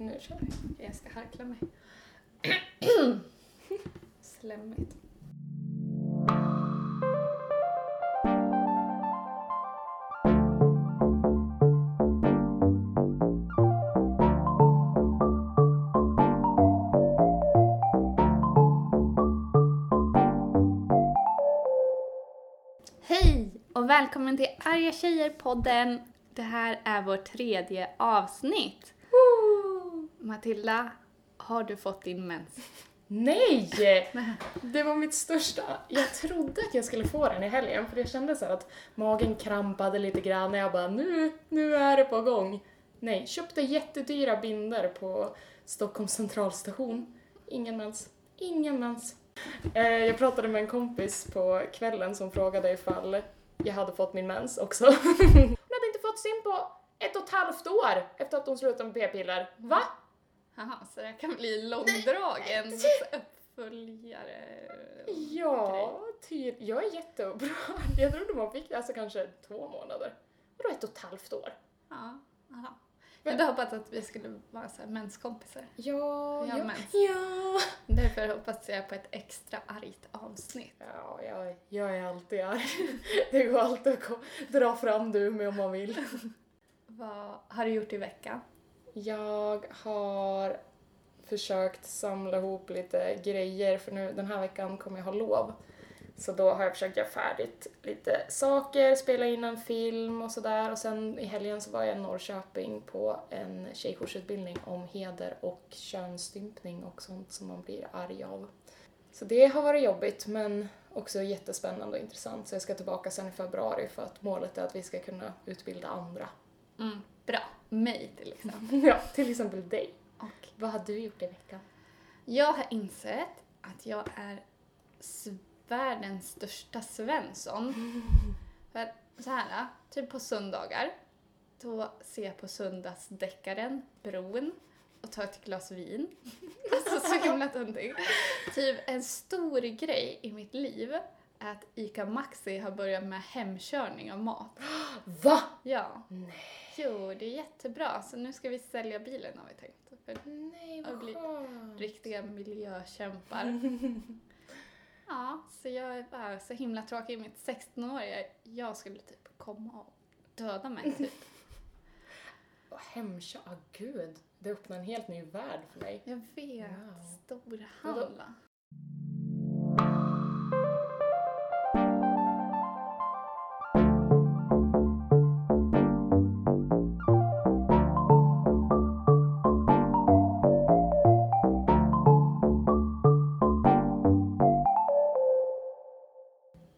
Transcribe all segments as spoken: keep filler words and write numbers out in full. Nu kör vi. Jag ska harkla mig. Slämmigt. Välkommen till Arga Tjejer-podden. Det här är vårt tredje avsnitt. Woo! Matilda, har du fått din mens? Nej! Det var mitt största. Jag trodde att jag skulle få den i helgen. För jag kände så här att magen krampade lite grann. Och jag bara, nu, nu är det på gång. Nej, köpte jättedyra binder på Stockholms centralstation. Ingen mens. Ingen mens. Jag pratade med en kompis på kvällen som frågade ifall... jag hade fått min mens också. Hon hade inte fått sin på ett och ett halvt år efter att hon slutade med p-piller. Va? Jaha, så det kan bli långdragen uppföljare. Ja, ty- jag är jätteupprörd. Jag trodde man fick alltså kanske två månader. Vadå ett och ett halvt år? Ja, aha. Jag hade hoppats att vi skulle vara så här menskompisar. Ja, ja, mens. Ja. Därför hoppas jag på ett extra argt avsnitt. Ja, jag, jag är alltid arg. Det går alltid att dra fram du med om man vill. Vad har du gjort i veckan? Jag har försökt samla ihop lite grejer. För nu den här veckan kommer jag ha lov. Så då har jag försökt göra färdigt lite saker, spela in en film och sådär. Och sen i helgen så var jag i Norrköping på en tjejkorsutbildning om heder och könsstympning och sånt som man blir arg av. Så det har varit jobbigt men också jättespännande och intressant. Så jag ska tillbaka sen i februari för att målet är att vi ska kunna utbilda andra. Mm, bra. Mig till exempel. Ja, till exempel dig. Och vad har du gjort i veckan? Jag har insett att jag är sv- världens största Svensson. För så här, typ på söndagar då ser jag på söndagsdeckaren Bron och tar ett glas vin. Alltså så himla tuntig. Typ en stor grej i mitt liv är att Ica Maxi har börjat med hemkörning av mat. Va? Ja. Nej. Jo, det är jättebra. Så nu ska vi sälja bilen har vi tänkt. För nej, vad bli riktiga miljökämpar. Ja, så jag är bara så himla tråkig i mitt sexton-åriga. Jag skulle typ komma och döda mig typ. Vad hemskt, oh, gud. Det öppnar en helt ny värld för mig. Jag vet, wow. Stor handla.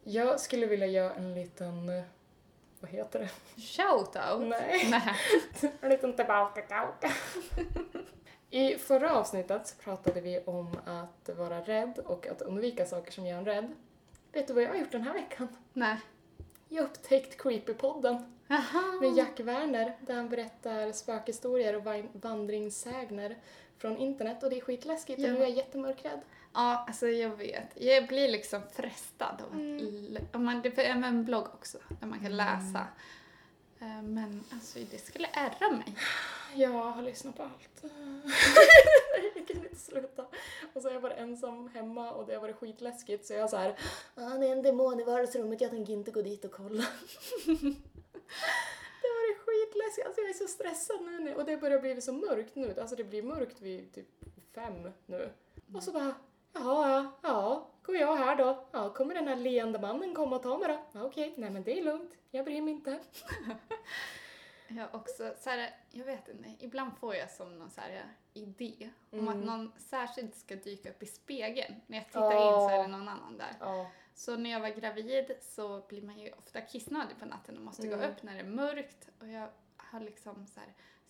Jag skulle vilja göra en liten, vad heter det? Shoutout? Nej, Nej. En liten tillbaka-kauka. I förra avsnittet så pratade vi om att vara rädd och att undvika saker som gör en rädd. Vet du vad jag har gjort den här veckan? Nej. Jag har upptäckt Creepypodden. Aha. Med Jack Werner där han berättar spökhistorier och vandringssägner från internet. Och det är skitläskigt, ja. Och nu är jag jättemörkrädd. Ja, alltså jag vet. Jag blir liksom frestad. Av mm. l- man, det är en blogg också, där man kan läsa. Mm. Men alltså, det skulle ärra mig. Jag har lyssnat på allt. Jag kan inte sluta. Och så är jag bara ensam hemma och det har varit skitläskigt. Så jag är så här, ah, det är en demon i vardagsrummet, jag tänker inte gå dit och kolla. Det har varit skitläskigt. Alltså jag är så stressad nu. nu. Och det börjar bli så mörkt nu. Alltså det blir mörkt vid typ fem nu. Och så bara, jaha, ja, ja, går jag här då? Ja, kommer den här leende mannen komma och ta mig då? Ja, okej, nej men det är lugnt. Jag bryr mig inte. Jag också, så här, jag vet inte, ibland får jag som någon så här idé om mm. att någon särskilt ska dyka upp i spegeln. När jag tittar oh. in så är det någon annan där. Oh. Så när jag var gravid så blir man ju ofta kissnödig på natten och måste mm. gå upp när det är mörkt. Och jag har liksom så här...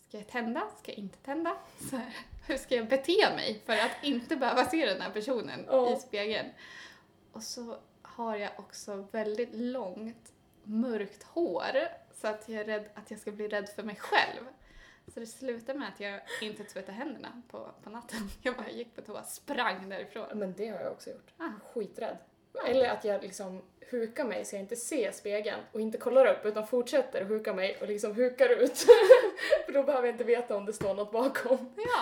ska jag tända? Ska jag inte tända? Så här, hur ska jag bete mig för att inte behöva se den här personen oh. i spegeln? Och så har jag också väldigt långt mörkt hår så att jag är rädd att jag ska bli rädd för mig själv. Så det slutar med att jag inte tvättar händerna på, på natten. Jag bara gick på toa, sprang därifrån. Men det har jag också gjort. Ah. Skiträdd. Eller att jag liksom hukar mig så jag inte ser spegeln och inte kollar upp utan fortsätter huka mig och liksom hukar ut. För då behöver jag inte veta om det står något bakom. Ja.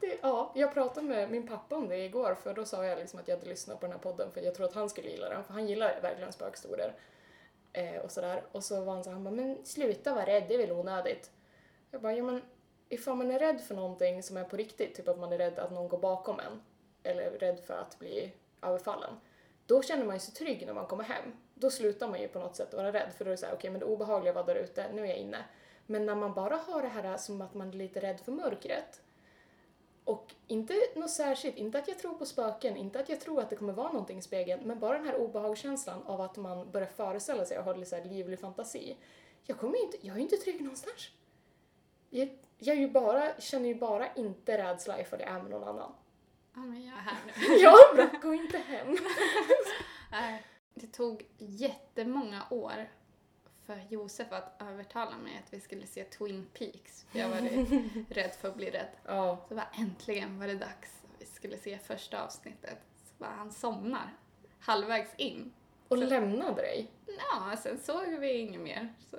Det, ja, jag pratade med min pappa om det igår, för då sa jag liksom att jag hade lyssnat på den här podden för jag tror att han skulle gilla den, för han gillar verkligen spökhistorier eh, och sådär. Och så var han så här, han bara, men sluta vara rädd, det är väl onödigt. Jag bara, ja men ifall man är rädd för någonting som är på riktigt, typ att man är rädd att någon går bakom en eller rädd för att bli överfallen, då känner man ju sig trygg när man kommer hem. Då slutar man ju på något sätt vara rädd, för då är det så här, okej okay, men det obehagliga var där ute, nu är jag inne. Men när man bara har det här som att man är lite rädd för mörkret, och inte något särskilt, inte att jag tror på spöken, inte att jag tror att det kommer vara någonting i spegeln, men bara den här obehagskänslan av att man börjar föreställa sig och har lite så här livlig fantasi. Jag kommer ju inte, jag är inte trygg någonstans. Jag, jag är ju bara, känner ju bara inte rädsla ifall det är med någon annan. Ja, men jag är här nu. Ja, gå inte hem. Det tog jättemånga år för Josef att övertala mig att vi skulle se Twin Peaks. Jag var rädd för att bli rädd. Oh. Så bara, äntligen var det dags. Vi skulle se första avsnittet. Så bara, han somnar halvvägs in. Och så lämnade dig? Ja, sen såg vi inget mer. Så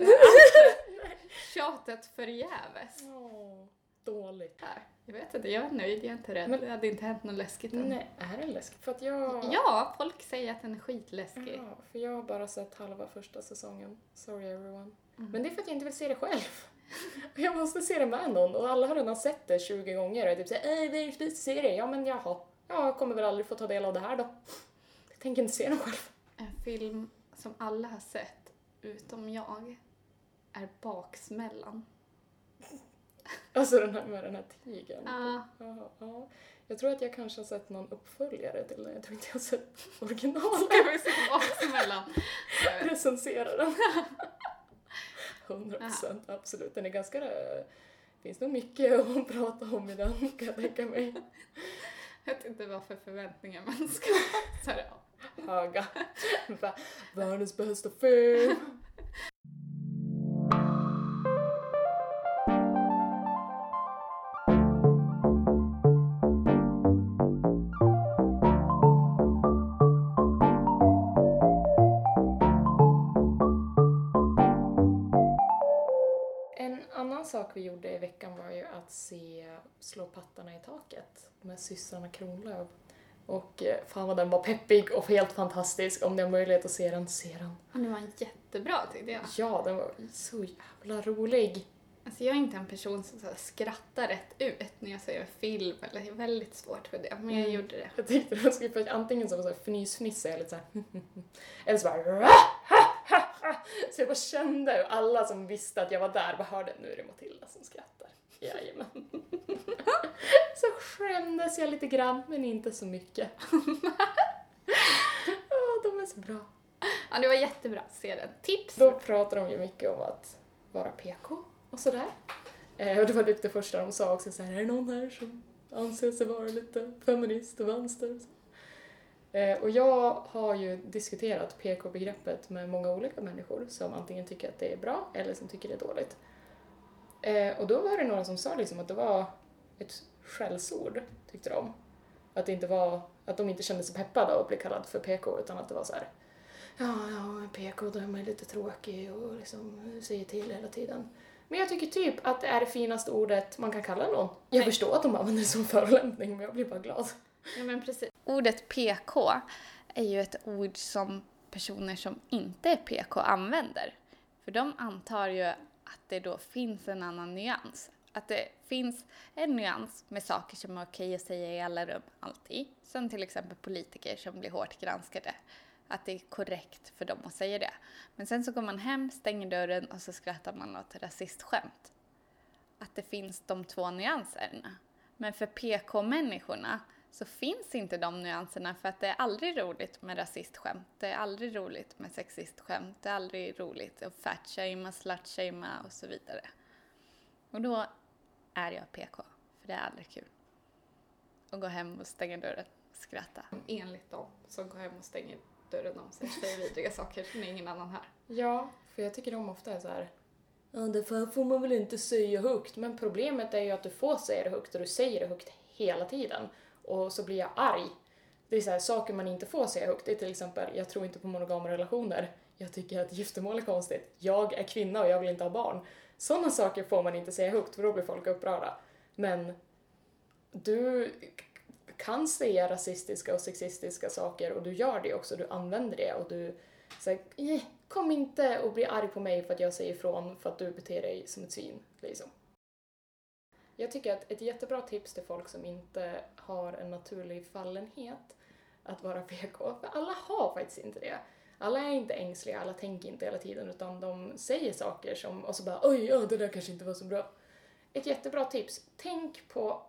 tjatet förgäves. Oh, dåligt. Här. Jag vet inte, jag är nöjd, jag är inte rädd. Men det hade inte hänt något läskigt än. Nej, är det läskigt? För att jag... Ja, folk säger att den är skitläskig. Ja, för jag har bara sett halva första säsongen. Sorry everyone. Mm. Men det är för att jag inte vill se det själv. Jag måste se det med någon. Och alla har redan sett det tjugo gånger. Och typ säger, ej det är en skitserie. Ja men jaha, jag kommer väl aldrig få ta del av det här då. Jag tänker inte se den själv. En film som alla har sett, utom jag, är Baksmällan. Alltså den här, med den här tigern. Ah. Ja, ja. Jag tror att jag kanske har sett någon uppföljare till den. Jag tror inte jag har sett originalen. Ska vi se Baksmällan? Recensera den. hundra procent, ah. Absolut. Den är ganska... Det finns nog mycket att prata om i den, kan jag tänka mig. Jag vet inte vad för förväntningar man ska ha. Höga. Världens bästa film. Sak vi gjorde i veckan var ju att se Slå pattarna i taket med Systerna Kronlöp, och fan vad den var peppig och helt fantastisk. Om ni har möjlighet att se den, se den. Ja, den var jättebra tyckte jag. Ja, den var så jävla rolig. Alltså jag är inte en person som så här skrattar rätt ut när jag ser film, eller det är väldigt svårt för det, men jag gjorde det. Jag tyckte det skulle vara antingen som en fnysfnissa eller så här, eller så bara så jag bara kände, och alla som visste att jag var där bara hörde, nu är det Matilda som skrattar. Jajamän. Så skämdes jag lite grann, men inte så mycket. Oh, de är så bra. Ja, det var jättebra att se den. Tips! Då pratar de ju mycket om att vara P K och sådär. Eh, och det var typ det första de sa också, så här, är det någon här som anser sig vara lite feminist och vänster och så? Och jag har ju diskuterat P K-begreppet med många olika människor som antingen tycker att det är bra eller som tycker det är dåligt. Och då var det några som sa liksom att det var ett skällsord, tyckte de. Att det inte var, att de inte kände sig peppade av att bli kallad för P K, utan att det var så här, ja, ja, P K, då är man lite tråkig och liksom säger till hela tiden. Men jag tycker typ att det är det finaste ordet man kan kalla någon. Jag Nej. förstår att de använder det som förolämpning, men jag blir bara glad. Ja, men precis. Ordet P K är ju ett ord som personer som inte är P K använder. För de antar ju att det då finns en annan nyans. Att det finns en nyans med saker som är okej att säga i alla rum alltid. Som till exempel politiker som blir hårt granskade. Att det är korrekt för dem att säga det. Men sen så går man hem, stänger dörren och så skrattar man åt rasistskämt. Att det finns de två nyanserna. Men för P K-människorna så finns inte de nyanserna, för att det är aldrig roligt med rasistskämt. Det är aldrig roligt med sexistskämt. Det är aldrig roligt att fatshama, slutshama och så vidare. Och då är jag P K. För det är aldrig kul. Och gå hem och stänga dörren och skratta. Enligt dem som går hem och stänger dörren om sig säger vidriga saker som ingen annan här. Ja, för jag tycker de ofta är så här... Ja, det får man väl inte säga högt. Men problemet är ju att du får säga det högt och du säger det högt hela tiden. Och så blir jag arg. Det är så här, saker man inte får se högt. Det är till exempel, jag tror inte på monogama relationer. Jag tycker att giftermål är konstigt. Jag är kvinna och jag vill inte ha barn. Sådana saker får man inte se högt, för då blir folk upprörda. Men du kan säga rasistiska och sexistiska saker, och du gör det också, du använder det, och du säger, kom inte och bli arg på mig för att jag säger ifrån, för att du beter dig som ett svin, liksom. Jag tycker att ett jättebra tips till folk som inte har en naturlig fallenhet att vara P K, för alla har faktiskt inte det. Alla är inte ängsliga, alla tänker inte hela tiden, utan de säger saker som, och så bara, oj, ja, det där kanske inte var så bra. Ett jättebra tips, tänk på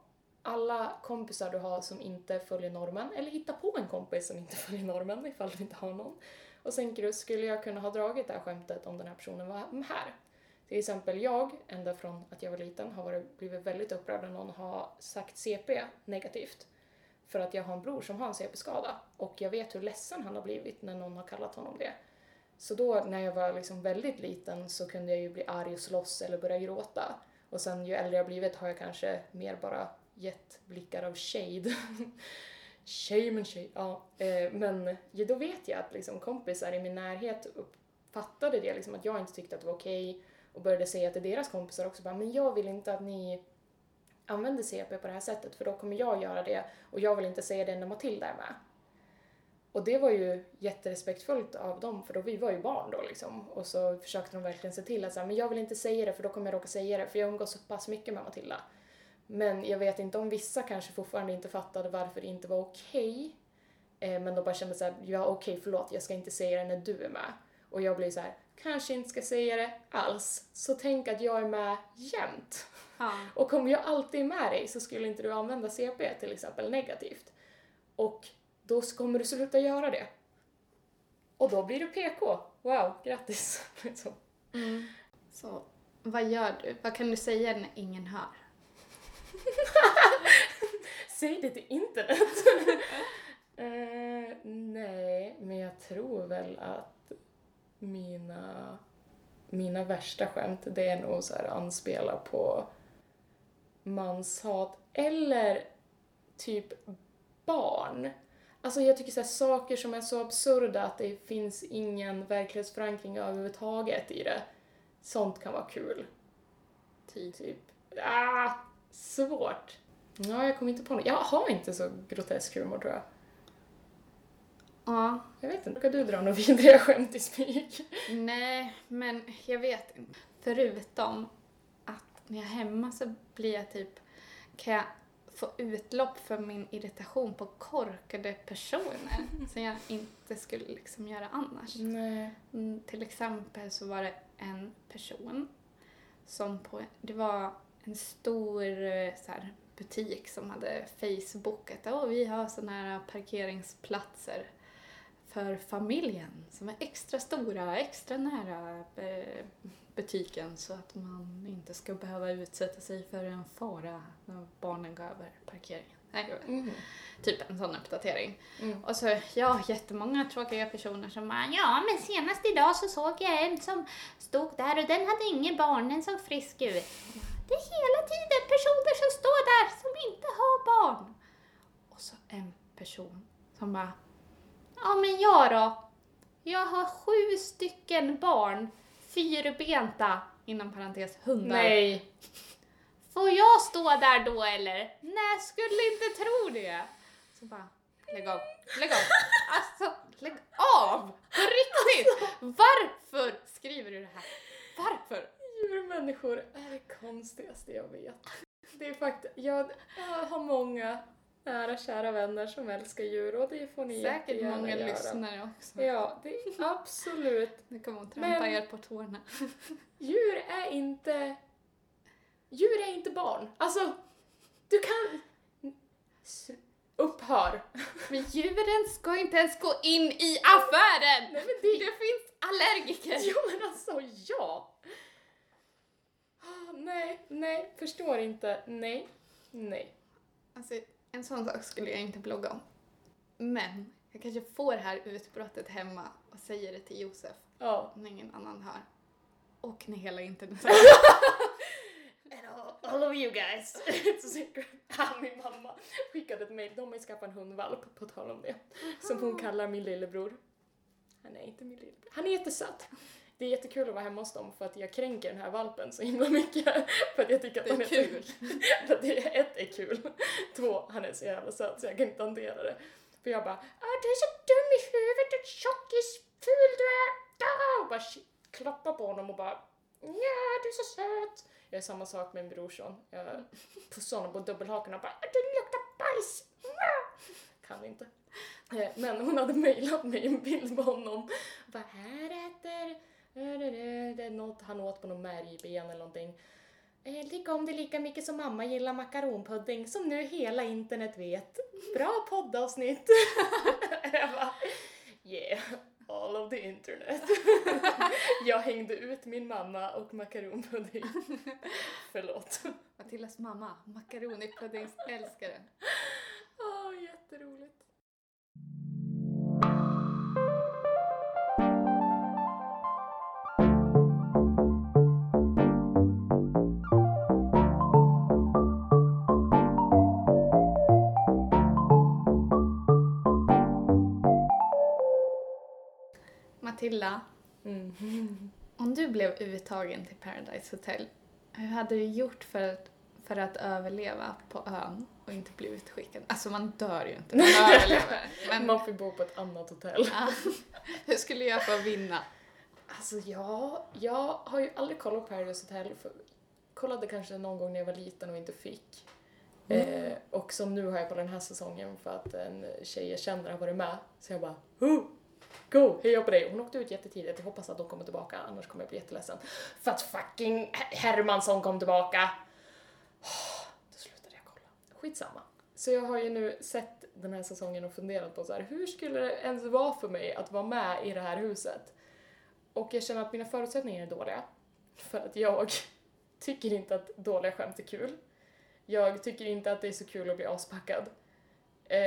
alla kompisar du har som inte följer normen, eller hitta på en kompis som inte följer normen ifall du inte har någon. Och sen tänker du, skulle jag kunna ha dragit det här skämtet om den här personen var här? Till exempel jag, ända från att jag var liten, har varit, blivit väldigt upprörd när någon har sagt C P negativt. För att jag har en bror som har en C P-skada. Och jag vet hur ledsen han har blivit när någon har kallat honom det. Så då när jag var liksom väldigt liten så kunde jag ju bli arg och slåss eller börja gråta. Och sen ju äldre jag blivit har jag kanske mer bara gett blickar av shade. Shame and shade, ja. Men då vet jag att liksom kompisar i min närhet fattade det. Liksom, att jag inte tyckte att det var okej. Och började säga till deras kompisar också, bara, men jag vill inte att ni använder C P på det här sättet, för då kommer jag göra det, och jag vill inte säga det när Matilda är med. Och det var ju jätterespektfullt av dem, för då vi var ju barn då liksom. Och så försökte de verkligen se till att, så här, men jag vill inte säga det, för då kommer jag råka säga det, för jag umgås så pass mycket med Matilda. Men jag vet inte om vissa kanske fortfarande inte fattade varför det inte var okej. Eh, men de bara kände så här, ja okej, förlåt, jag ska inte säga det när du är med. Och jag blev så här, kanske inte ska säga det alls. Så tänk att jag är med jämt. Ja. Och kommer jag alltid med dig så skulle inte du använda C P till exempel negativt. Och då kommer du sluta göra det. Och då blir du P K. Wow, grattis. så. Mm. så, vad gör du? Vad kan du säga när ingen hör? Säg det till internet. uh, nej, men jag tror väl att Mina, mina värsta skämt, det är nog så här anspela på manshat eller typ barn. Alltså jag tycker så här, saker som är så absurda att det finns ingen verklighetsförankring överhuvudtaget i det. Sånt kan vara kul. Typ. typ. Ah, svårt. Ja, jag kommer inte på något. Jag har inte så grotesk humor tror jag. Ja. Jag vet inte, kan du dra något vidare skämt i smyg? Nej, men jag vet inte. Förutom att när jag är hemma så blir jag typ, kan jag få utlopp för min irritation på korkade personer som jag inte skulle liksom göra annars. Nej. Mm, till exempel så var det en person som på, det var en stor så här, butik som hade Facebookat att oh, vi har sådana här parkeringsplatser för familjen som är extra stora, extra nära butiken så att man inte ska behöva utsätta sig för en fara när barnen går över parkeringen. Nej, mm. Typ en sån uppdatering. Mm. Och så ja, jättemånga tråkiga personer som bara, ja men senast idag så såg jag en som stod där och den hade ingen barn, den såg frisk ut. Det är hela tiden personer som står där som inte har barn. Och så en person som bara, ja men jag då, jag har sju stycken barn, fyrbenta, inom parentes hundar. Nej. Får jag stå där då eller? Nej, skulle inte tro det. Så bara, lägg av, lägg av. Alltså, lägg av. På riktigt. Varför skriver du det här? Varför? Djurmänniskor är det konstigaste jag vet. Det är faktiskt, jag har många nära kära vänner som älskar djur och det får ni säkert jättegärna många göra. Lyssnare också. Ja, det är absolut. Nu kommer hon trampa Men, er på tårna. Djur är inte djur är inte barn. Alltså, du kan upphör. Men djuren ska inte ens gå in i affären. Nej, men det... det finns allergiker. Jo men alltså, ja. Oh, nej, nej, förstår inte. Nej, nej. Alltså, en sån sak skulle jag inte blogga om. Men jag kanske får det här utbrottet hemma och säger det till Josef. Ja. Oh. När ingen annan hör. Och när hela internet. Eller, all of you guys. Så ja, min mamma skickade ett mejl. De har ju skaffat en hundvalp, på tal om det. Som hon kallar min lillebror. Han är inte min lillebror. Han är jättesöt. Det är jättekul att vara hemma hos dem för att jag kränker den här valpen så himla mycket. För att jag tycker att han är, är kul. För att det, ett är kul. Två, han är så jävla söt så jag kan inte hantera det. För jag bara, ah, du är så dum i huvudet, ett tjockis, ful du är. Ah! Och bara klappa på honom och bara, ja, du är så söt. Jag är samma sak med min brorson. Jag pussar honom på dubbelhaken och bara, du luktar bajs. Kan inte. Men hon hade mejlat mig en bild på honom. Vad här äter det är något han åt på någon märgben eller någonting. Tycker om det lika mycket som mamma gillar makaronpudding som nu hela internet vet. Bra poddavsnitt. Jag bara, yeah, all of the internet. Jag hängde ut min mamma och makaronpudding. Förlåt. Matillas mamma, makaronpuddings älskare. Åh, oh, jätteroligt. Matilda, mm. Om du blev uttagen till Paradise Hotel, hur hade du gjort för att, för att överleva på ön och inte bli utskickad? Alltså man dör ju inte, man överlever. Men... man får bo på ett annat hotell. Ja. Hur skulle jag få vinna? Alltså ja, jag har ju aldrig kollat på Paradise Hotel. För, kollade kanske någon gång när jag var liten och inte fick. Mm. Eh, och som nu har jag kollat den här säsongen för att en tjej jag känner har varit med. Så jag bara, huh! Go, heja på dig. Hon åkte ut jättetidigt. Jag hoppas att de kommer tillbaka. Annars kommer jag bli jätteledsen. För att fucking Hermansson kom tillbaka. Oh, då slutade jag kolla. Skitsamma. Så jag har ju nu sett den här säsongen och funderat på så här. Hur skulle det ens vara för mig att vara med i det här huset? Och jag känner att mina förutsättningar är dåliga. För att jag tycker inte att dåliga skämt är kul. Jag tycker inte att det är så kul att bli aspackad. Eh,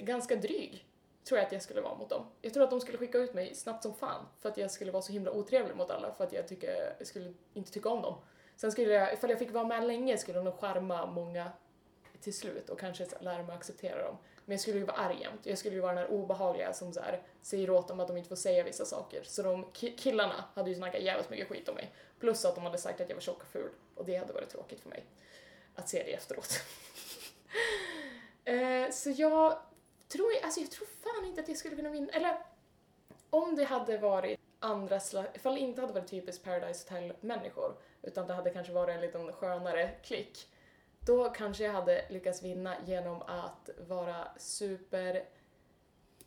ganska dryg. Tror jag att jag skulle vara mot dem. Jag tror att de skulle skicka ut mig snabbt som fan. För att jag skulle vara så himla otrevlig mot alla. För att jag, tycker, jag skulle inte tycka om dem. Sen skulle jag, ifall jag fick vara med länge. Skulle de skärma många till slut. Och kanske lära mig att acceptera dem. Men jag skulle ju vara arg jämt. Jag skulle ju vara den här obehagliga som så här, säger åt dem att de inte får säga vissa saker. Så de killarna hade ju snackat jävligt mycket skit om mig. Plus att de hade sagt att jag var tjock och ful. Och det hade varit tråkigt för mig. Att se det efteråt. eh, så jag... Tror jag, alltså jag tror fan inte att jag skulle kunna vinna. Eller om det hade varit andra slags, ifall det inte hade varit typiskt Paradise Hotel-människor, utan det hade kanske varit en liten skönare klick, då kanske jag hade lyckats vinna genom att vara super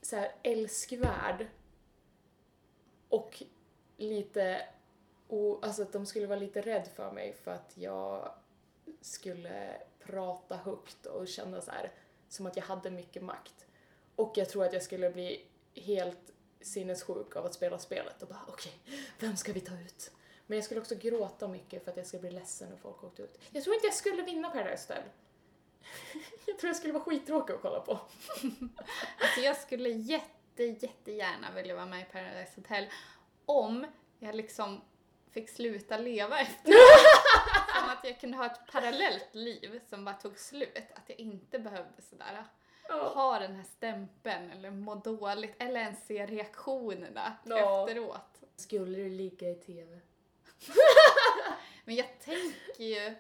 så här, älskvärd och lite o, alltså att de skulle vara lite rädd för mig för att jag skulle prata högt och känna så här, som att jag hade mycket makt. Och jag tror att jag skulle bli helt sinnessjuk av att spela spelet. Och bara, okej, okay, vem ska vi ta ut? Men jag skulle också gråta mycket för att jag skulle bli ledsen när folk åkte ut. Jag tror inte jag skulle vinna Paradise Hotel. Jag tror jag skulle vara skittråkig att kolla på. Alltså jag skulle jätte, jättegärna vilja vara med i Paradise Hotel. Om jag liksom fick sluta leva efter. Som att jag kunde ha ett parallellt liv som bara tog slut. Att jag inte behövde sådär. Oh. Ha den här stämpeln eller må dåligt eller ens se reaktionerna oh. efteråt. Skulle du ligga i tv? Men jag tänker ju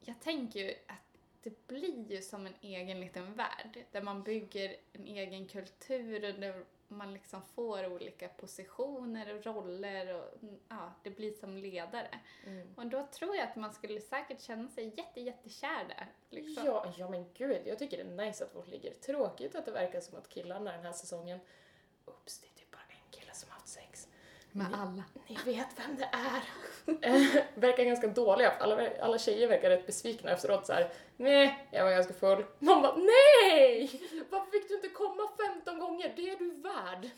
jag tänker ju att det blir ju som en egen liten värld där man bygger en egen kultur och där man liksom får olika positioner och roller och ja, det blir som ledare. Mm. Och då tror jag att man skulle säkert känna sig jätte, jättekär där. Liksom. Ja, ja men gud, jag tycker det är nice att folk ligger. Tråkigt att det verkar som att killarna den här säsongen, ups, det är typ bara en kille som har haft sex. Med ni, alla. Ni vet vem det är. Verkar ganska dåliga. Alla, alla tjejer verkar rätt besvikna efteråt så här. Nej, jag var ganska full. Man bara, nej! Varför fick du inte komma femton gånger? Det är du värd.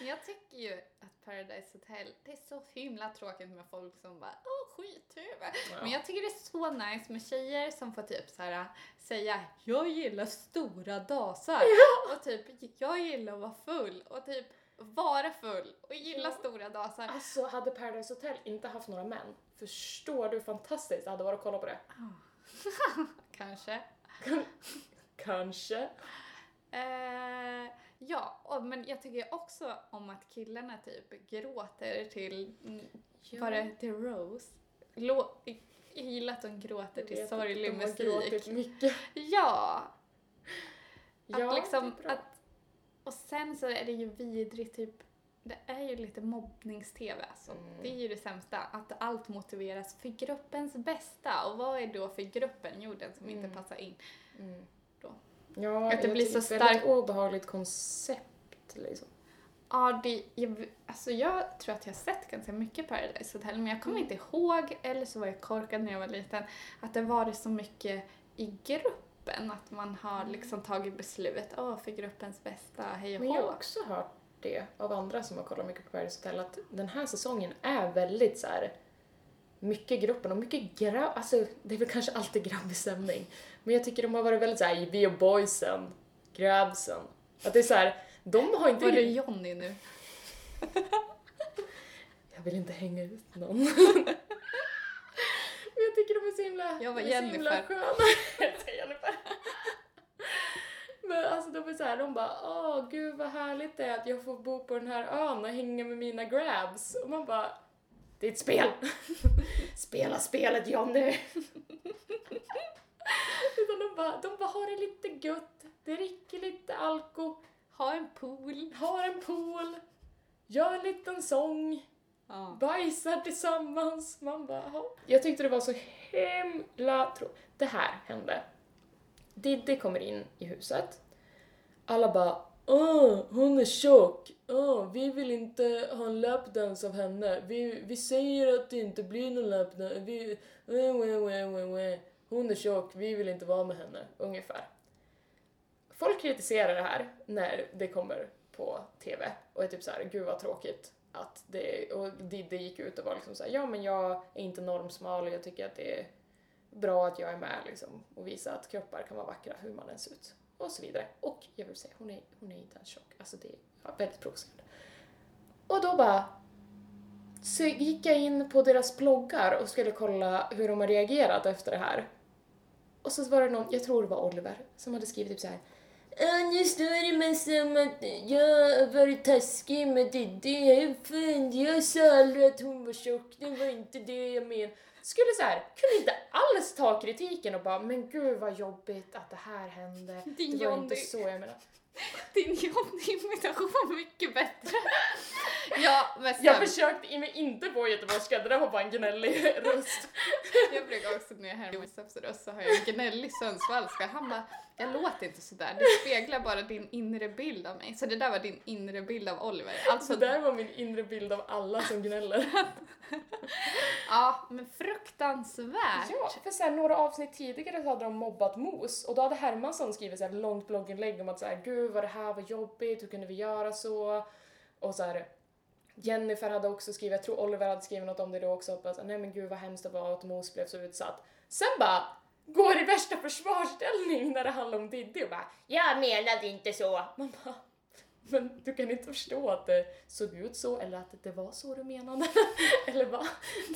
Jag tycker ju att Paradise Hotel, det är så himla tråkigt med folk som bara, åh skithuvud. Ja. Men jag tycker det är så nice med tjejer som får typ så här säga, jag gillar stora dasar. Ja. Och typ, jag gillar att vara full. Och typ, vara full och gilla ja. stora dasar. Alltså hade Paradise Hotel inte haft några män, förstår du, fantastiskt det hade varit att kolla på det. Kanske. Kanske. Eh, ja, och, men jag tycker också om att killarna typ gråter till ja. var det till Rose. Lå, jag gillar att de gråter till sorglig musik. De har gråtit mycket. Ja. Att ja, liksom att. Och sen så är det ju vidrigt typ, det är ju lite mobbnings-tv alltså. Mm. Det är ju det sämsta, att allt motiveras för gruppens bästa. Och vad är då för gruppen? Jo, den som mm. inte passar in. Mm. Då. Ja, att det blir så starkt. Det är ett obehagligt koncept liksom. Ja, det, jag, alltså jag tror att jag har sett ganska mycket Paradise Hotel, men jag kommer mm. inte ihåg, eller så var jag korkad när jag var liten, att det var det så mycket i grupp. Att man har liksom tagit beslutet åh, för gruppens bästa, hej och hå. Men jag har också hört det av andra som har kollat mycket på Paradise Hotel, att den här säsongen är väldigt så här, mycket gruppen och mycket grabb, alltså det är väl kanske alltid grabbstämning, men jag tycker de har varit väldigt så här, vi och boysen, grabbsen, att det är så här, de har inte... Var det Johnny nu? Jag vill inte hänga ut någon. Jag tycker de är så himla, jag var de är så himla sköna. Jag säger Jennifer. Men alltså de är så här, de bara, åh gud vad härligt det är att jag får bo på den här ön och hänga med mina grabs. Och man bara, det är ett spel. Spela spelet, Johnny. Utan de bara, de bara har det lite gött. Dricker lite alko. Ha en pool. Ha en pool. Gör en liten sång. Ah. Bajsar tillsammans. Man bara, oh. Jag tyckte det var så himla tro. Det här hände. Diddy kommer in i huset. Alla bara, åh, hon är tjock. Åh, vi vill inte ha en löpdans av henne. Vi, vi säger att det inte blir någon löpdans. Vi, we, we, we, we, we. Hon är tjock, vi vill inte vara med henne. Ungefär. Folk kritiserar det här när det kommer på tv. Och är typ så här, gud vad tråkigt. Att det, och det, det gick ut och var liksom så här, ja men jag är inte normsmal och jag tycker att det är bra att jag är med liksom, och visa att kroppar kan vara vackra hur man än ser ut och så vidare. Och jag vill säga, hon är, hon är inte en tjock, alltså det är ja, väldigt provocerande. Och då bara så gick jag in på deras bloggar och skulle kolla hur de har reagerat efter det här. Och så var det någon, jag tror det var Oliver, som hade skrivit typ så här: Äh, nu står det mig som att jag har varit taskig med Diddy. Jag är fint, jag sa aldrig att hon var tjock. Det var inte det jag men. Skulle så här, kunde inte alls ta kritiken och bara, men gud vad jobbigt att det här hände. Din det var Johnny. Inte så jag menar. Din Johnny-imitation var mycket bättre. Ja, men sen... Jag försökte inte på göteborgska, det där var bara en gnällig röst. Jag brukar också, när jag hör Josefs röst så har jag en gnällig sundsvallska. Han bara, jag låter inte sådär, det speglar bara din inre bild av mig. Så det där var din inre bild av Oliver. Alltså... Det där var min inre bild av alla som gnäller. Ja, men fruktansvärt. Ja, för så här, några avsnitt tidigare så hade de mobbat Mos. Och då hade Hermansson skrivit så här långt blogginlägg om att så här, gud vad det här var jobbigt, hur kunde vi göra så? Och så här... Jennifer hade också skrivit, jag tror Oliver hade skrivit något om det då också, att nej men gud vad hemskt det var att Mos blev så utsatt. Sen bara, går i värsta försvarsställning när det handlar om Diddy och bara, jag menade inte så. Man bara, men du kan inte förstå att det såg ut så, eller att det var så du menade. Eller va?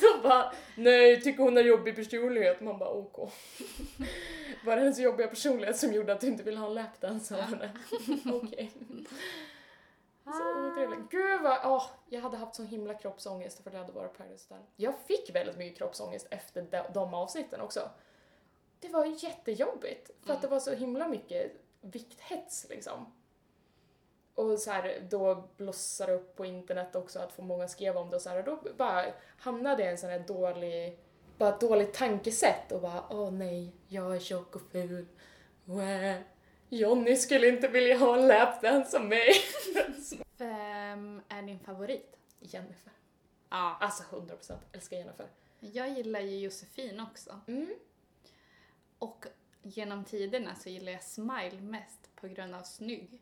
De bara, nej, tycker hon har jobbig personlighet. Man bara, okej. Var det hennes jobbiga personlighet som gjorde att du inte ville ha en lapdance av henne? Okej. Så otroligt. Gud vad, åh, jag hade haft sån himla kroppsångest för det hade varit Paradise Hotel. Jag fick väldigt mycket kroppsångest efter de, de avsnitten också. Det var jättejobbigt för mm. att det var så himla mycket vikthets liksom. Och så här, då blossar det upp på internet också att få många skrev om det och så här, och då bara hamnade jag i en sån här dålig, bara dåligt tankesätt och bara, åh nej, jag är tjock och ful. Wah. Johnny skulle inte vilja ha en lapdance som mig. Vem är din favorit? Jennifer. Ja. Alltså hundra procent älskar Jennifer. Jag gillar ju Josefin också. Mm. Och genom tiderna så gillar jag Smile mest på grund av snygg.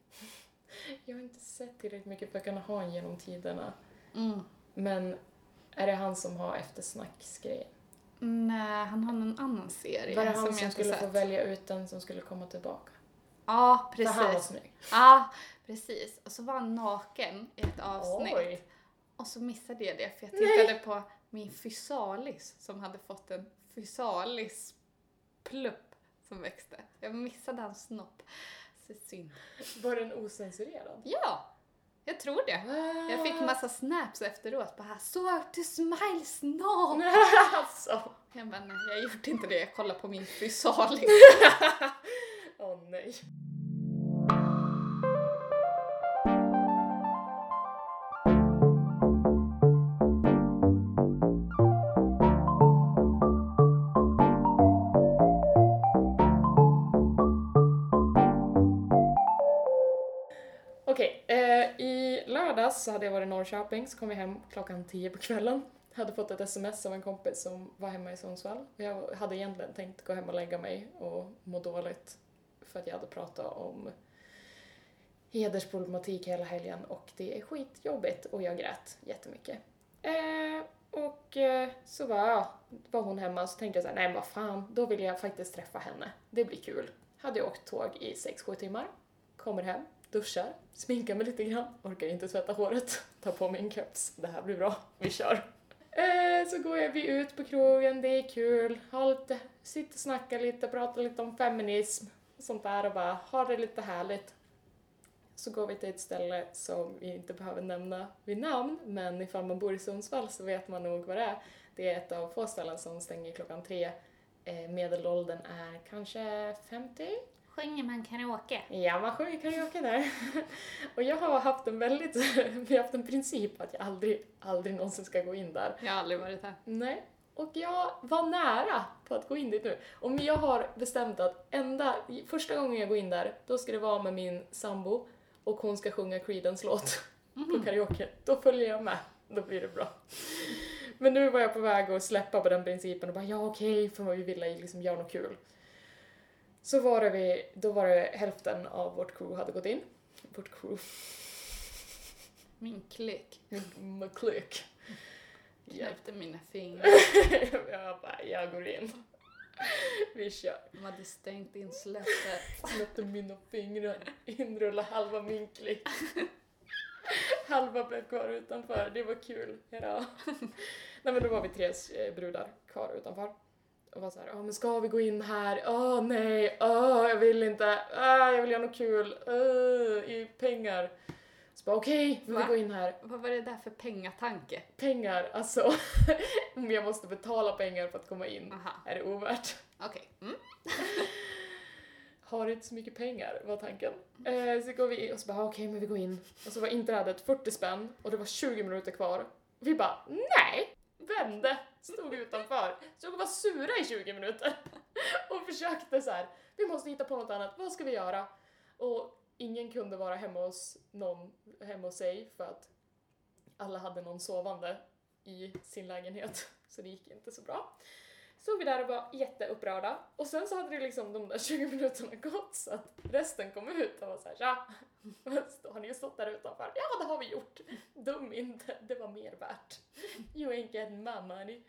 Jag har inte sett tillräckligt mycket för att kunna ha en genom tiderna. Mm. Men är det han som har eftersnacksgrejen? Nej, han har en annan serie. Var det han som, som jag skulle sett? Få välja ut den som skulle komma tillbaka? Ja, precis. Ja, Precis. Och så var han naken i ett avsnitt. Oj. Och så missade jag det. För jag tittade Nej. på min fysalis. Som hade fått en fysalis plupp som växte. Jag missade hans snopp. Så synd. Var den osensurerad? Ja. Jag tror det. Wow. Jag fick massa snaps efteråt. Bara, såg du Smiles snopp? Alltså. Jag bara, nej, jag gjorde inte det. Jag kollade på min fysalis. Åh oh, nej. Okej, eh, i lördags så hade jag varit i Norrköping, så kom jag hem klockan tio på kvällen. Hade fått ett sms av en kompis som var hemma i Sundsvall. Jag hade egentligen tänkt gå hem och lägga mig och må dåligt för att jag hade pratat om hedersproblematik hela helgen och det är skitjobbigt och jag grät jättemycket. Eh, och eh, så var, jag, var hon hemma och så tänkte jag såhär, nej men vad fan, då vill jag faktiskt träffa henne. Det blir kul. Hade jag åkt tåg i sex sju timmar, kommer hem. Duschar, sminkar mig lite grann, orkar inte tvätta håret, tar på mig en keps. Det här blir bra, vi kör. Eh, så går vi ut på krogen, det är kul. Har lite, sitter och snackar lite, pratar lite om feminism och sånt där och bara har det lite härligt. Så går vi till ett ställe som vi inte behöver nämna vid namn, men ifall man bor i Sundsvall så vet man nog vad det är. Det är ett av få ställen som stänger klockan tre. Eh, medelåldern är kanske femtio. Sjunger man karaoke? Ja, man sjunger karaoke där. Och jag har haft en väldigt, vi har haft en princip att jag aldrig, aldrig någonsin ska gå in där. Jag har aldrig varit här. Nej, och jag var nära på att gå in dit nu. Och jag har bestämt att enda, första gången jag går in där, då ska det vara med min sambo. Och hon ska sjunga Creedence-låt mm. på karaoke. Då följer jag med, då blir det bra. Men nu var jag på väg att släppa på den principen och bara, ja okej, okay, för vad vi ville liksom göra något kul. Så var det vi, då var det hälften av vårt crew hade gått in. Vårt crew. Min klick. Min klick. Jag knäppte mina fingrar. jag bara, jag går in. Vi kör. De hade stängt in släppet. Knäppte mina fingrar. Inrulla halva min klick. Halva blev kvar utanför. Det var kul. Hurra. Nej men då var vi tre brudar kvar utanför. Och var så här, ja men ska vi gå in här? Åh oh, nej, åh oh, jag vill inte. Ah, jag vill göra något kul. Uh, i pengar. Så bara okej, okay, vi vill gå in här. Vad var det där för pengatanke? Pengar, alltså. Om jag måste betala pengar för att komma in. Aha. Är det ovärt. Okej. Okay. Mm. Har inte så mycket pengar, var tanken. Eh, så går vi in och så bara okej, okay, men vi går in. Och så var inträdet fyrtio spänn och det var tjugo minuter kvar. Och vi bara nej. Vände, stod utanför. Så jag var sura i tjugo minuter. Och försökte så här. Vi måste hitta på något annat, vad ska vi göra? Och ingen kunde vara hemma hos någon, hemma hos sig. För att alla hade någon sovande i sin lägenhet. Så det gick inte så bra. Så vi där och var jätteupprörda. Och sen så hade det liksom de där tjugo minuterna gått. Så att resten kom ut och var så här, ja, har ni stått där utanför? Ja, det har vi gjort. Dum inte, det var mer värt. You ain't getting mamma, honey.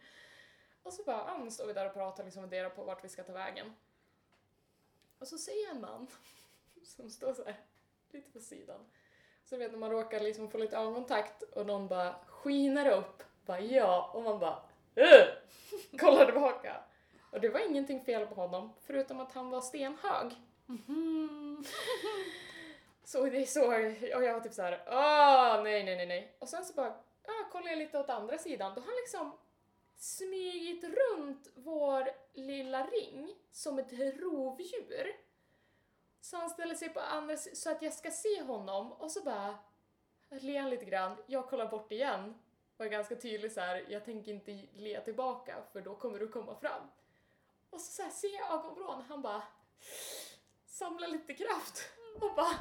Och så bara, ja, står vi där och pratar liksom och delar på vart vi ska ta vägen. Och så ser jag en man som står så här, lite på sidan. Så vet man, man råkar liksom få lite ögonkontakt och någon bara skiner upp. Bara ja, och man bara Uh, kolla tillbaka. Och det var ingenting fel på honom förutom att han var stenhög. Mm-hmm. Så det är så, och jag var typ så här, åh nej nej nej nej. Och sen så bara ah, kollade jag lite åt andra sidan. Då har han liksom smygit runt vår lilla ring som ett rovdjur. Så han ställer sig på andra så att jag ska se honom. Och så bara ler han lite grann. Jag kollar bort igen. Var ganska tydlig så här, jag tänker inte le tillbaka för då kommer du komma fram. Och så, så här, ser jag ögonbrån, han bara samlar lite kraft och bara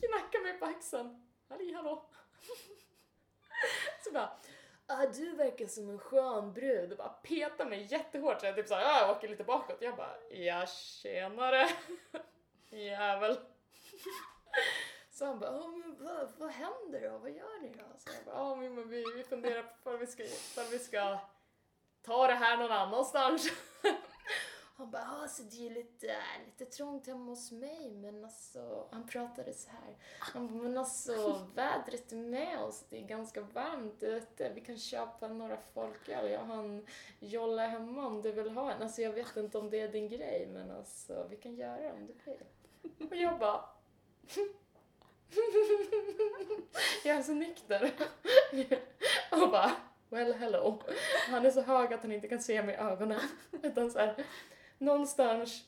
knackar mig på axeln. Halli hallå. Så bara, ah, du verkar som en skön brud. Och bara petar mig jättehårt så jag typ så här, jag åker lite bakåt. Jag bara, ja tjenare. Jävel. Så han bara, vad, vad händer då? Vad gör ni då? Så jag bara, men vi, vi funderar på om vi, ska, om vi ska ta det här någon annanstans. Han bara, ah, så det är lite, lite trångt hemma hos mig, men alltså, han pratade så här. Han bara, men alltså, vädret är med oss, det är ganska varmt ute, vi kan köpa några folköl, jag har en jolla hemma om du vill ha en. Alltså jag vet inte om det är din grej, men alltså, vi kan göra det om du vill. Och jag bara, jag är så nykter. Och bara, well hello. Han är så hög att han inte kan se mig i ögonen. Utan så här, någonstans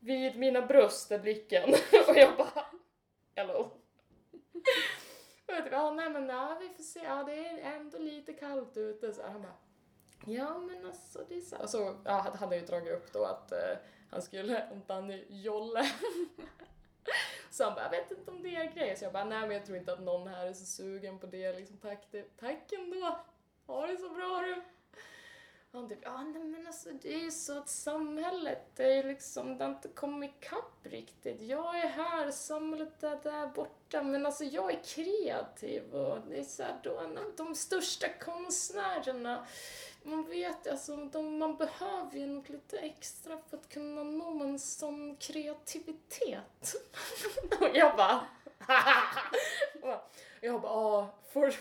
vid mina bröst är blicken. Och jag bara, hello. Och jag typ, ja nej men nej, vi får se, ja, det är ändå lite kallt ute. Så här, han bara, ja men alltså det är så. Och så ja, hade han ju dragit upp då att eh, han skulle, inte han nu, jolle. Så han bara, jag vet inte om det är grejer. Så jag bara, nej men jag tror inte att någon här är så sugen på det. Liksom, tack, det, tack ändå. Har det så bra du. Han typ, ja nej men alltså det är ju så att samhället, det är liksom, det har inte kommit ikapp riktigt. Jag är här, samhället är där borta. Men alltså jag är kreativ och det är så här, då, de största konstnärerna, man vet alltså, de, man behöver ju något lite extra för att kunna nå en sån kreativitet. Och jag bara, jag bara, ah, för...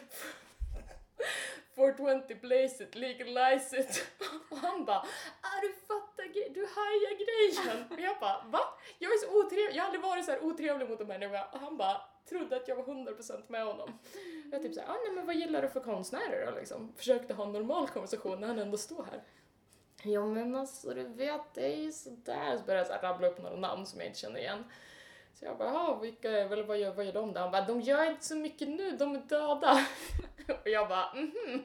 four twenty place it, legalize it. Och han bara, är du fattar grejen, du hajar grejen. Och jag bara, va? Jag är så otrevlig, jag har aldrig varit så här otrevlig mot de här. Och han bara, trodde att jag var hundra procent med honom. Jag typ såhär, ah, nej men vad gillar du för konstnärer då liksom? Försökte ha en normal konversation när han ändå står här. Ja men alltså du vet, det är ju sådär. Så började jag så rabbla upp några namn som jag inte känner igen. Så jag bara, ah, vilka, vad, vad, gör, vad gör de där? Han bara, de gör inte så mycket nu, de är döda. Och jag bara, mhm,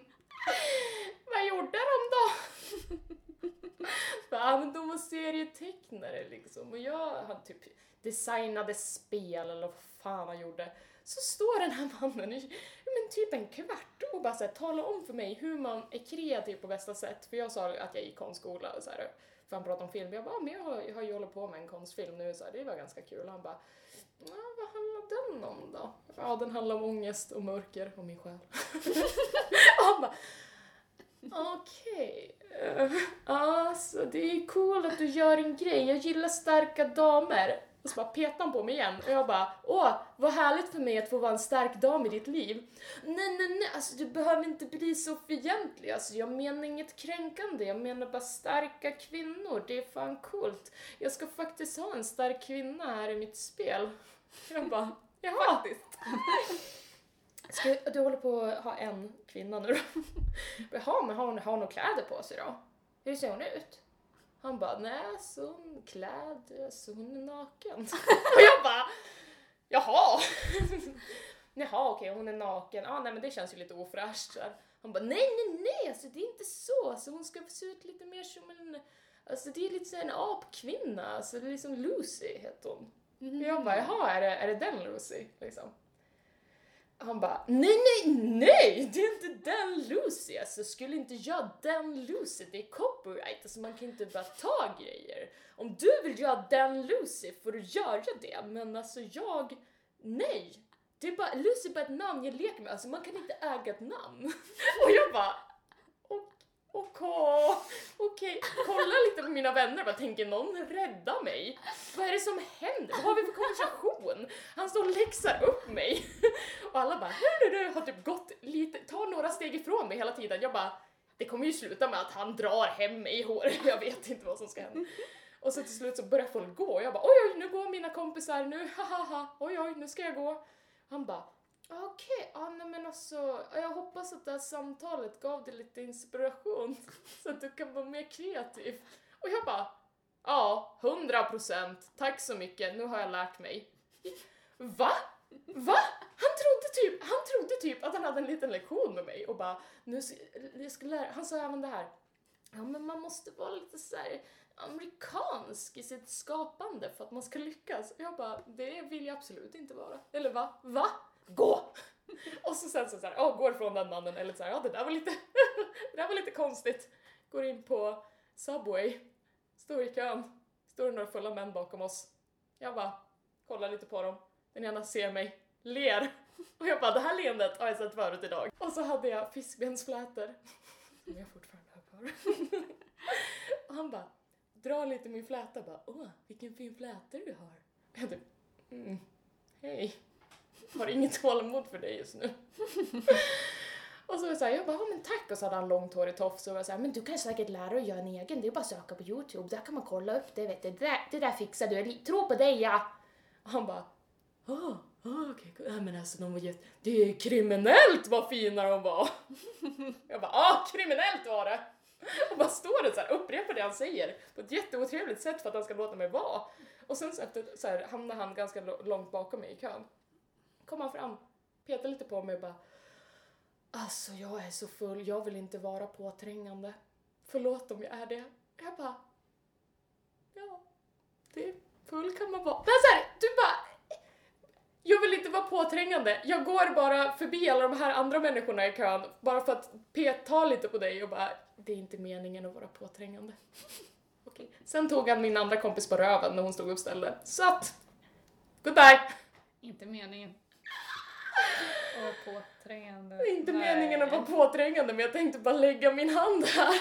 vad gjorde de då? Bara, men de var serietecknare liksom. Och jag hade typ designade spel eller vad fan han gjorde. Så står den här mannen i men typ en kvart och bara så här, talar om för mig hur man är kreativ på bästa sätt. För jag sa att jag gick konstskola och så här. För han pratade om film. Jag bara, men jag har, jag har ju hållit på med en konstfilm nu. Så här, det var ganska kul. Han bara, vad handlar den om då? Ja, den handlar om ångest och mörker och min själ. Han bara, okej. Okay. Uh, alltså, det är cool att du gör en grej. Jag gillar starka damer. Och så bara petade han på mig igen. Och jag bara, åh, vad härligt för mig att få vara en stark dam i ditt liv. Nej, nej, nej, alltså du behöver inte bli så fientlig. Alltså jag menar inget kränkande. Jag menar bara starka kvinnor. Det är fan coolt. Jag ska faktiskt ha en stark kvinna här i mitt spel. Jag bara, jaha. Ska jag, du håller på att ha en kvinna nu då? Jaha, men har hon, har hon några kläder på sig då? Hur ser hon ut? Han bara, nej, så hon kläder, så hon är naken. Och jag bara, jaha. Jaha, okej, hon är naken. Ja, ah, nej, men det känns ju lite ofräscht. Han bara, nej, nej, nej, alltså det är inte så. Alltså hon ska se ut lite mer som en, alltså det är lite så en apkvinna. Alltså det är liksom Lucy heter hon. Mm. Och jag bara, jaha, är det, är det den Lucy? Liksom. Han bara, nej, nej, nej, det är inte den Lucy. Alltså skulle inte jag den Lucy, det är copyright. Alltså man kan inte bara ta grejer. Om du vill göra den Lucy får du göra det. Men alltså jag, nej. Det är bara, Lucy är bara ett namn jag leker med. Alltså man kan inte äga ett namn. Och jag bara, okej, okej. Kolla lite på mina vänner. Bara tänker någon rädda mig? Vad är det som händer? Vad har vi för konversation? Han står och läxar upp mig. Och alla bara, hur du har typ gått lite, tar några steg ifrån mig hela tiden. Jag bara, det kommer ju sluta med att han drar hem mig i håret. Jag vet inte vad som ska hända. Och så till slut så börjar folk gå. Jag bara, oj, oj, nu går mina kompisar nu. Hahaha, oj, oj, nu ska jag gå. Han bara, okej, okay. ah, nej men alltså, jag hoppas att det här samtalet gav dig lite inspiration så att du kan vara mer kreativ. Och jag bara, ja, hundra procent, tack så mycket, nu har jag lärt mig. Va? Va? Han trodde, typ, han trodde typ att han hade en liten lektion med mig och bara, nu ska jag ska lära. Han sa även det här, ja men man måste vara lite så här amerikansk i sitt skapande för att man ska lyckas. Och jag bara, det vill jag absolut inte vara. Eller va? Va? Gå! Och så sen så såhär, ja, oh, går från den mannen. Eller såhär, ja, oh, det där var lite det där var lite konstigt. Går in på Subway. Står i kön. Står några fulla män bakom oss. Jag bara, kollar lite på dem. Den ena ser mig, ler. Och jag bara, det här leendet har jag sett förut idag. Och så hade jag fiskbensflätor. Som jag fortfarande har kvar. Och han bara, drar lite min fläta och bara, åh, vilken fin fläta du har. Jag typ, mm, hej. Har inget tålamod för dig just nu. Och så var så här, jag bara, men tack. Och så hade han långt hår i tofs och var så här, men du kan säkert lära dig att göra en egen. Det är bara att söka på YouTube, där kan man kolla upp det, vet du. Det där, det där fixar du, jag tror på dig, ja. Och han bara, åh, åh, okej, okay, cool. Men alltså, de var jätt... det är kriminellt vad fina de var. Jag bara, ah, kriminellt var det. Och bara står det så här, upprepar det han säger på ett jätteotrevligt sätt för att han ska låta mig vara. Och sen så, efter, så här, hamnade han ganska långt bakom mig i kön. Kom han fram, petade lite på mig och bara, alltså jag är så full, jag vill inte vara påträngande. Förlåt om jag är det. Jag bara, ja, det är full kan man vara. Men så här, du bara, jag vill inte vara påträngande. Jag går bara förbi alla de här andra människorna i kön bara för att peta lite på dig och bara, det är inte meningen att vara påträngande. Okej. Sen tog han min andra kompis på röven när hon stod uppställde. Så att, goodbye. Inte meningen. Och påträngande. Det är inte Nej. meningen att vara påträngande, men jag tänkte bara lägga min hand här.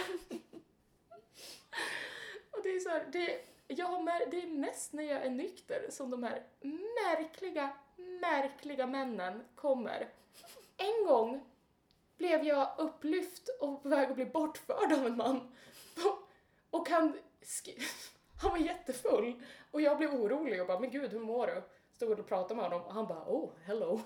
Och det är så här, det, jag har mär, det är mest när jag är nykter som de här märkliga, märkliga männen kommer. En gång blev jag upplyft och på väg att bli bortförd av en man. Och han, han var jättefull. Och jag blev orolig och bara, men gud, hur mår du? Stod och pratade med honom och han bara, oh, hello.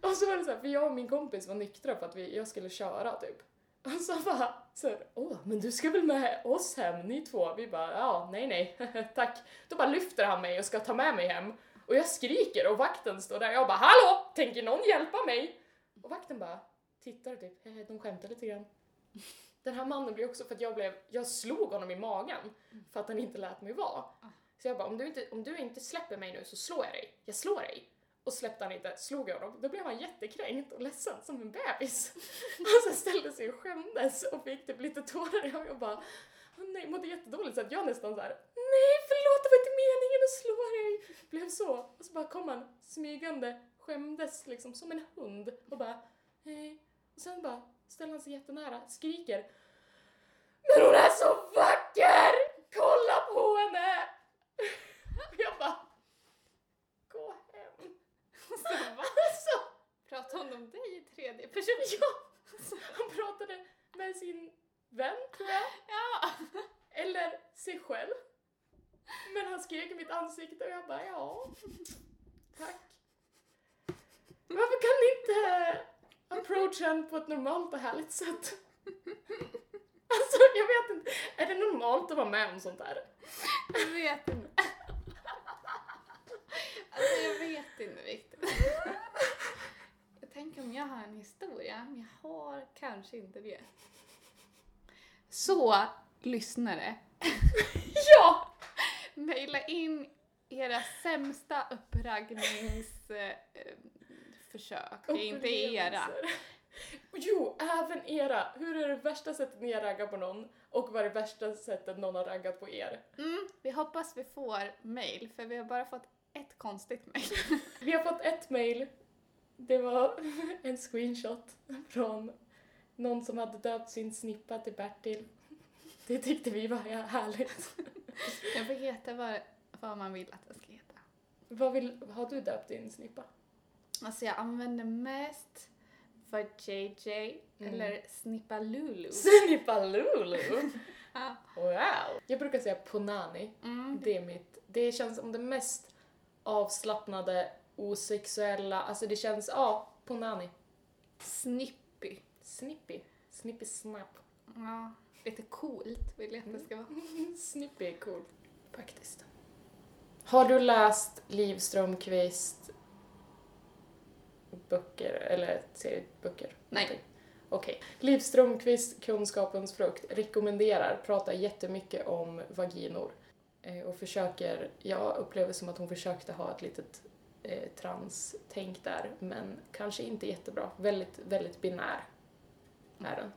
Och så var det så här, för jag och min kompis var nyktra för att vi, jag skulle köra typ. Och så bara, så här, åh, men du ska väl med oss hem, ni två? Vi bara, ja, nej, nej, tack. Då bara lyfter han mig och ska ta med mig hem. Och jag skriker och vakten står där. Jag bara, hallå, tänker någon hjälpa mig? Och vakten bara, tittar typ, hehe, de skämtar lite grann. Den här mannen blev också, för att jag blev, jag slog honom i magen för att han inte lät mig vara. Så jag bara, om du, inte, om du inte släpper mig nu så slår jag dig. Jag slår dig. Och släppte han inte, slog jag honom. Då blev han jättekränkt och ledsen som en bebis. Och sen ställde sig och skämdes och fick typ lite tårar i ögonen och bara, åh nej, mådde jättedåligt. Så att jag nästan så här, nej förlåt, det var inte meningen att slå dig. Blev så. Och så bara kom han smygande, skämdes liksom som en hund. Och bara, hej. Och sen bara ställde han sig jättenära, skriker, men hon är så vacker! Kolla på henne! Jag bara, gå hem. Så, va? Så. Pratade han om dig i tredje person? Ja, han pratade med sin vän, tror jag. Ja. Eller sig själv. Men han skrek i mitt ansikte och jag bara, ja, tack. Varför kan ni inte approacha henne på ett normalt och härligt sätt? Alltså, jag vet inte. Är det normalt att vara med om sånt där? Jag vet inte. Alltså jag vet inte riktigt. Jag tänker om jag har en historia, men jag har kanske inte det. Så, lyssnare. Ja! Maila in era sämsta uppraggningsförsök. Det är inte era. Jo, även era. Hur är det värsta sättet ni har raggat på någon? Och vad är det värsta sättet någon har raggat på er? Mm, vi hoppas vi får mail, för vi har bara fått ett konstigt mail. Vi har fått ett mail. Det var en screenshot från någon som hade döpt sin snippa till Bertil. Det tyckte vi var härligt. Jag får heta vad, vad man vill att jag ska heta. Vad vill, har du döpt din snippa? Alltså jag använder mest för J J mm. eller Snippa Lulu. Snippa Lulu? Ja. Wow. Jag brukar säga Punani. Mm. Det är mitt. Det känns som det mest avslappnade, osexuella. Alltså det känns, ja, ah, Punani. Snippy. Snippy. Snippy snapp. Ja, lite coolt vill jag att det ska vara. Snippy är coolt, faktiskt. Har du läst Liv Strömqvist böcker, eller serieböcker? Nej. Okej. Okay. Liv Strömqvist, Kunskapens frukt, rekommenderar, pratar jättemycket om vaginor. Och försöker, jag upplever som att hon försökte ha ett litet eh, trans-tänk där. Men kanske inte jättebra. Väldigt, väldigt binär är den.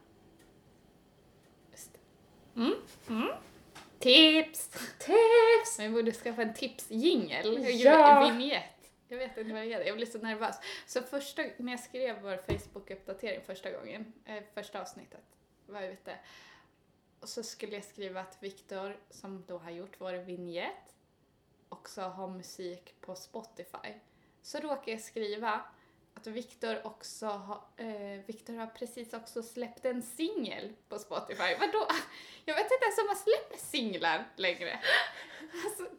Just. Mm. Mm. Tips! Tips! Vi borde skaffa en tips-jingel. Ja! Vignett. Jag vet inte vad det heter. Jag blev så nervös. Så första, när jag skrev vår Facebook-uppdatering första gången, eh, första avsnittet, vad jag vet det. Och så skulle jag skriva att Victor, som då har gjort vår vignett, också har musik på Spotify. Så råkar jag skriva att Victor också har, eh, Victor har precis också släppt en singel på Spotify. Vadå? Jag vet inte ens om man släpper singlar längre. Alltså,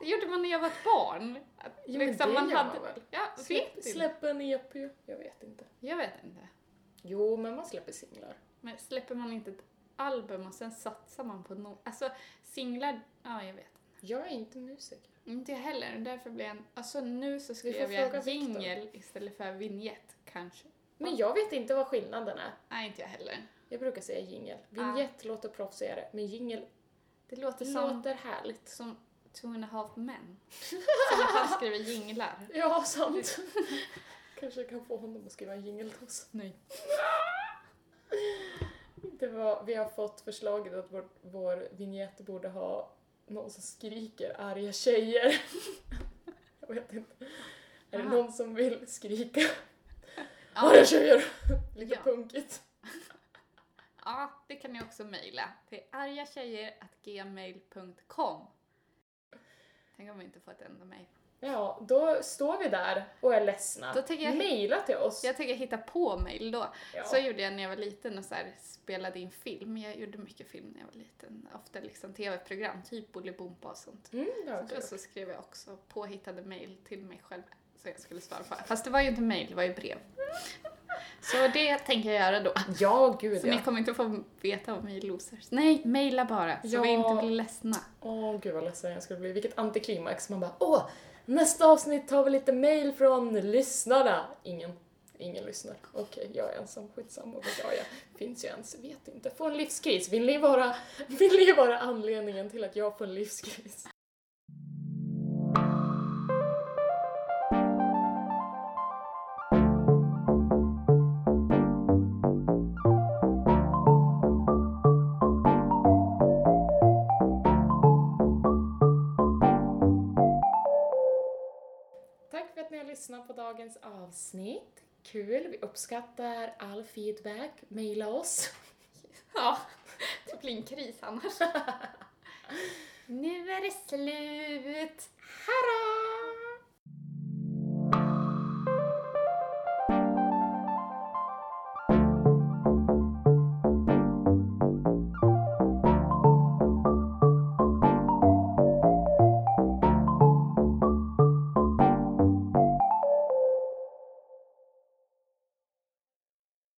det gjorde man när jag var ett barn. Att, jo, liksom, man hade, man väl. Ja, Släpp, släpper en E P? Jag vet inte. Jag vet inte. Jo, men man släpper singlar. Men släpper man inte ett album och sen satsar man på något? Alltså, singlar... Ja, jag vet inte. Jag är inte musiker. Inte heller, därför blev en... Alltså nu så skrev jag jingle istället för vignett, kanske. Men jag vet inte vad skillnaden är. Nej, inte jag heller. Jag brukar säga jingle. Vignett ah. låter proffsigare, men jingle... Det låter, som, låter härligt. Som two and a half men. Som att han skriver jinglar. Ja, sant. Kanske kan få honom att skriva en jingle till oss. Nej. Det var, vi har fått förslaget att vår, vår vignett borde ha någon som skriker arga tjejer. Jag vet inte. Är det någon som vill skrika arga tjejer? Lite ja. Punkigt. Ja, det kan ni också mejla till arga tjejer at gmail dot com. Tänk om vi inte får ett enda mejl. Ja, då står vi där och är ledsna. Då jag, mejla till oss. Jag tänker hitta på mejl då. Ja. Så gjorde jag när jag var liten och så här spelade in film. Jag gjorde mycket film när jag var liten. Ofta liksom tv-program, typ Bully Bumpa och sånt. Mm, så, då så skrev jag också påhittade mejl till mig själv. Så jag skulle svara på. Fast det var ju inte mejl, det var ju brev. Så det tänker jag göra då. Ja, gud så ja. Ni kommer inte få veta om vi är losers. Nej, mejla bara. Så ja. Vi inte blir ledsna. Åh, gud vad ledsen jag skulle bli. Vilket antiklimax. Man bara, åh. Nästa avsnitt tar vi lite mail från lyssnarna. Ingen. Ingen lyssnar. Okej, okay, jag är ensam. Skitsamma. Ja, jag finns ju ens. Vet inte. Får en livskris. Vill ni vara, vill ni vara anledningen till att jag får en livskris? På dagens avsnitt. Kul, vi uppskattar all feedback. Maila oss. Ja, det blir en kris annars. Nu är det slut. Hej då!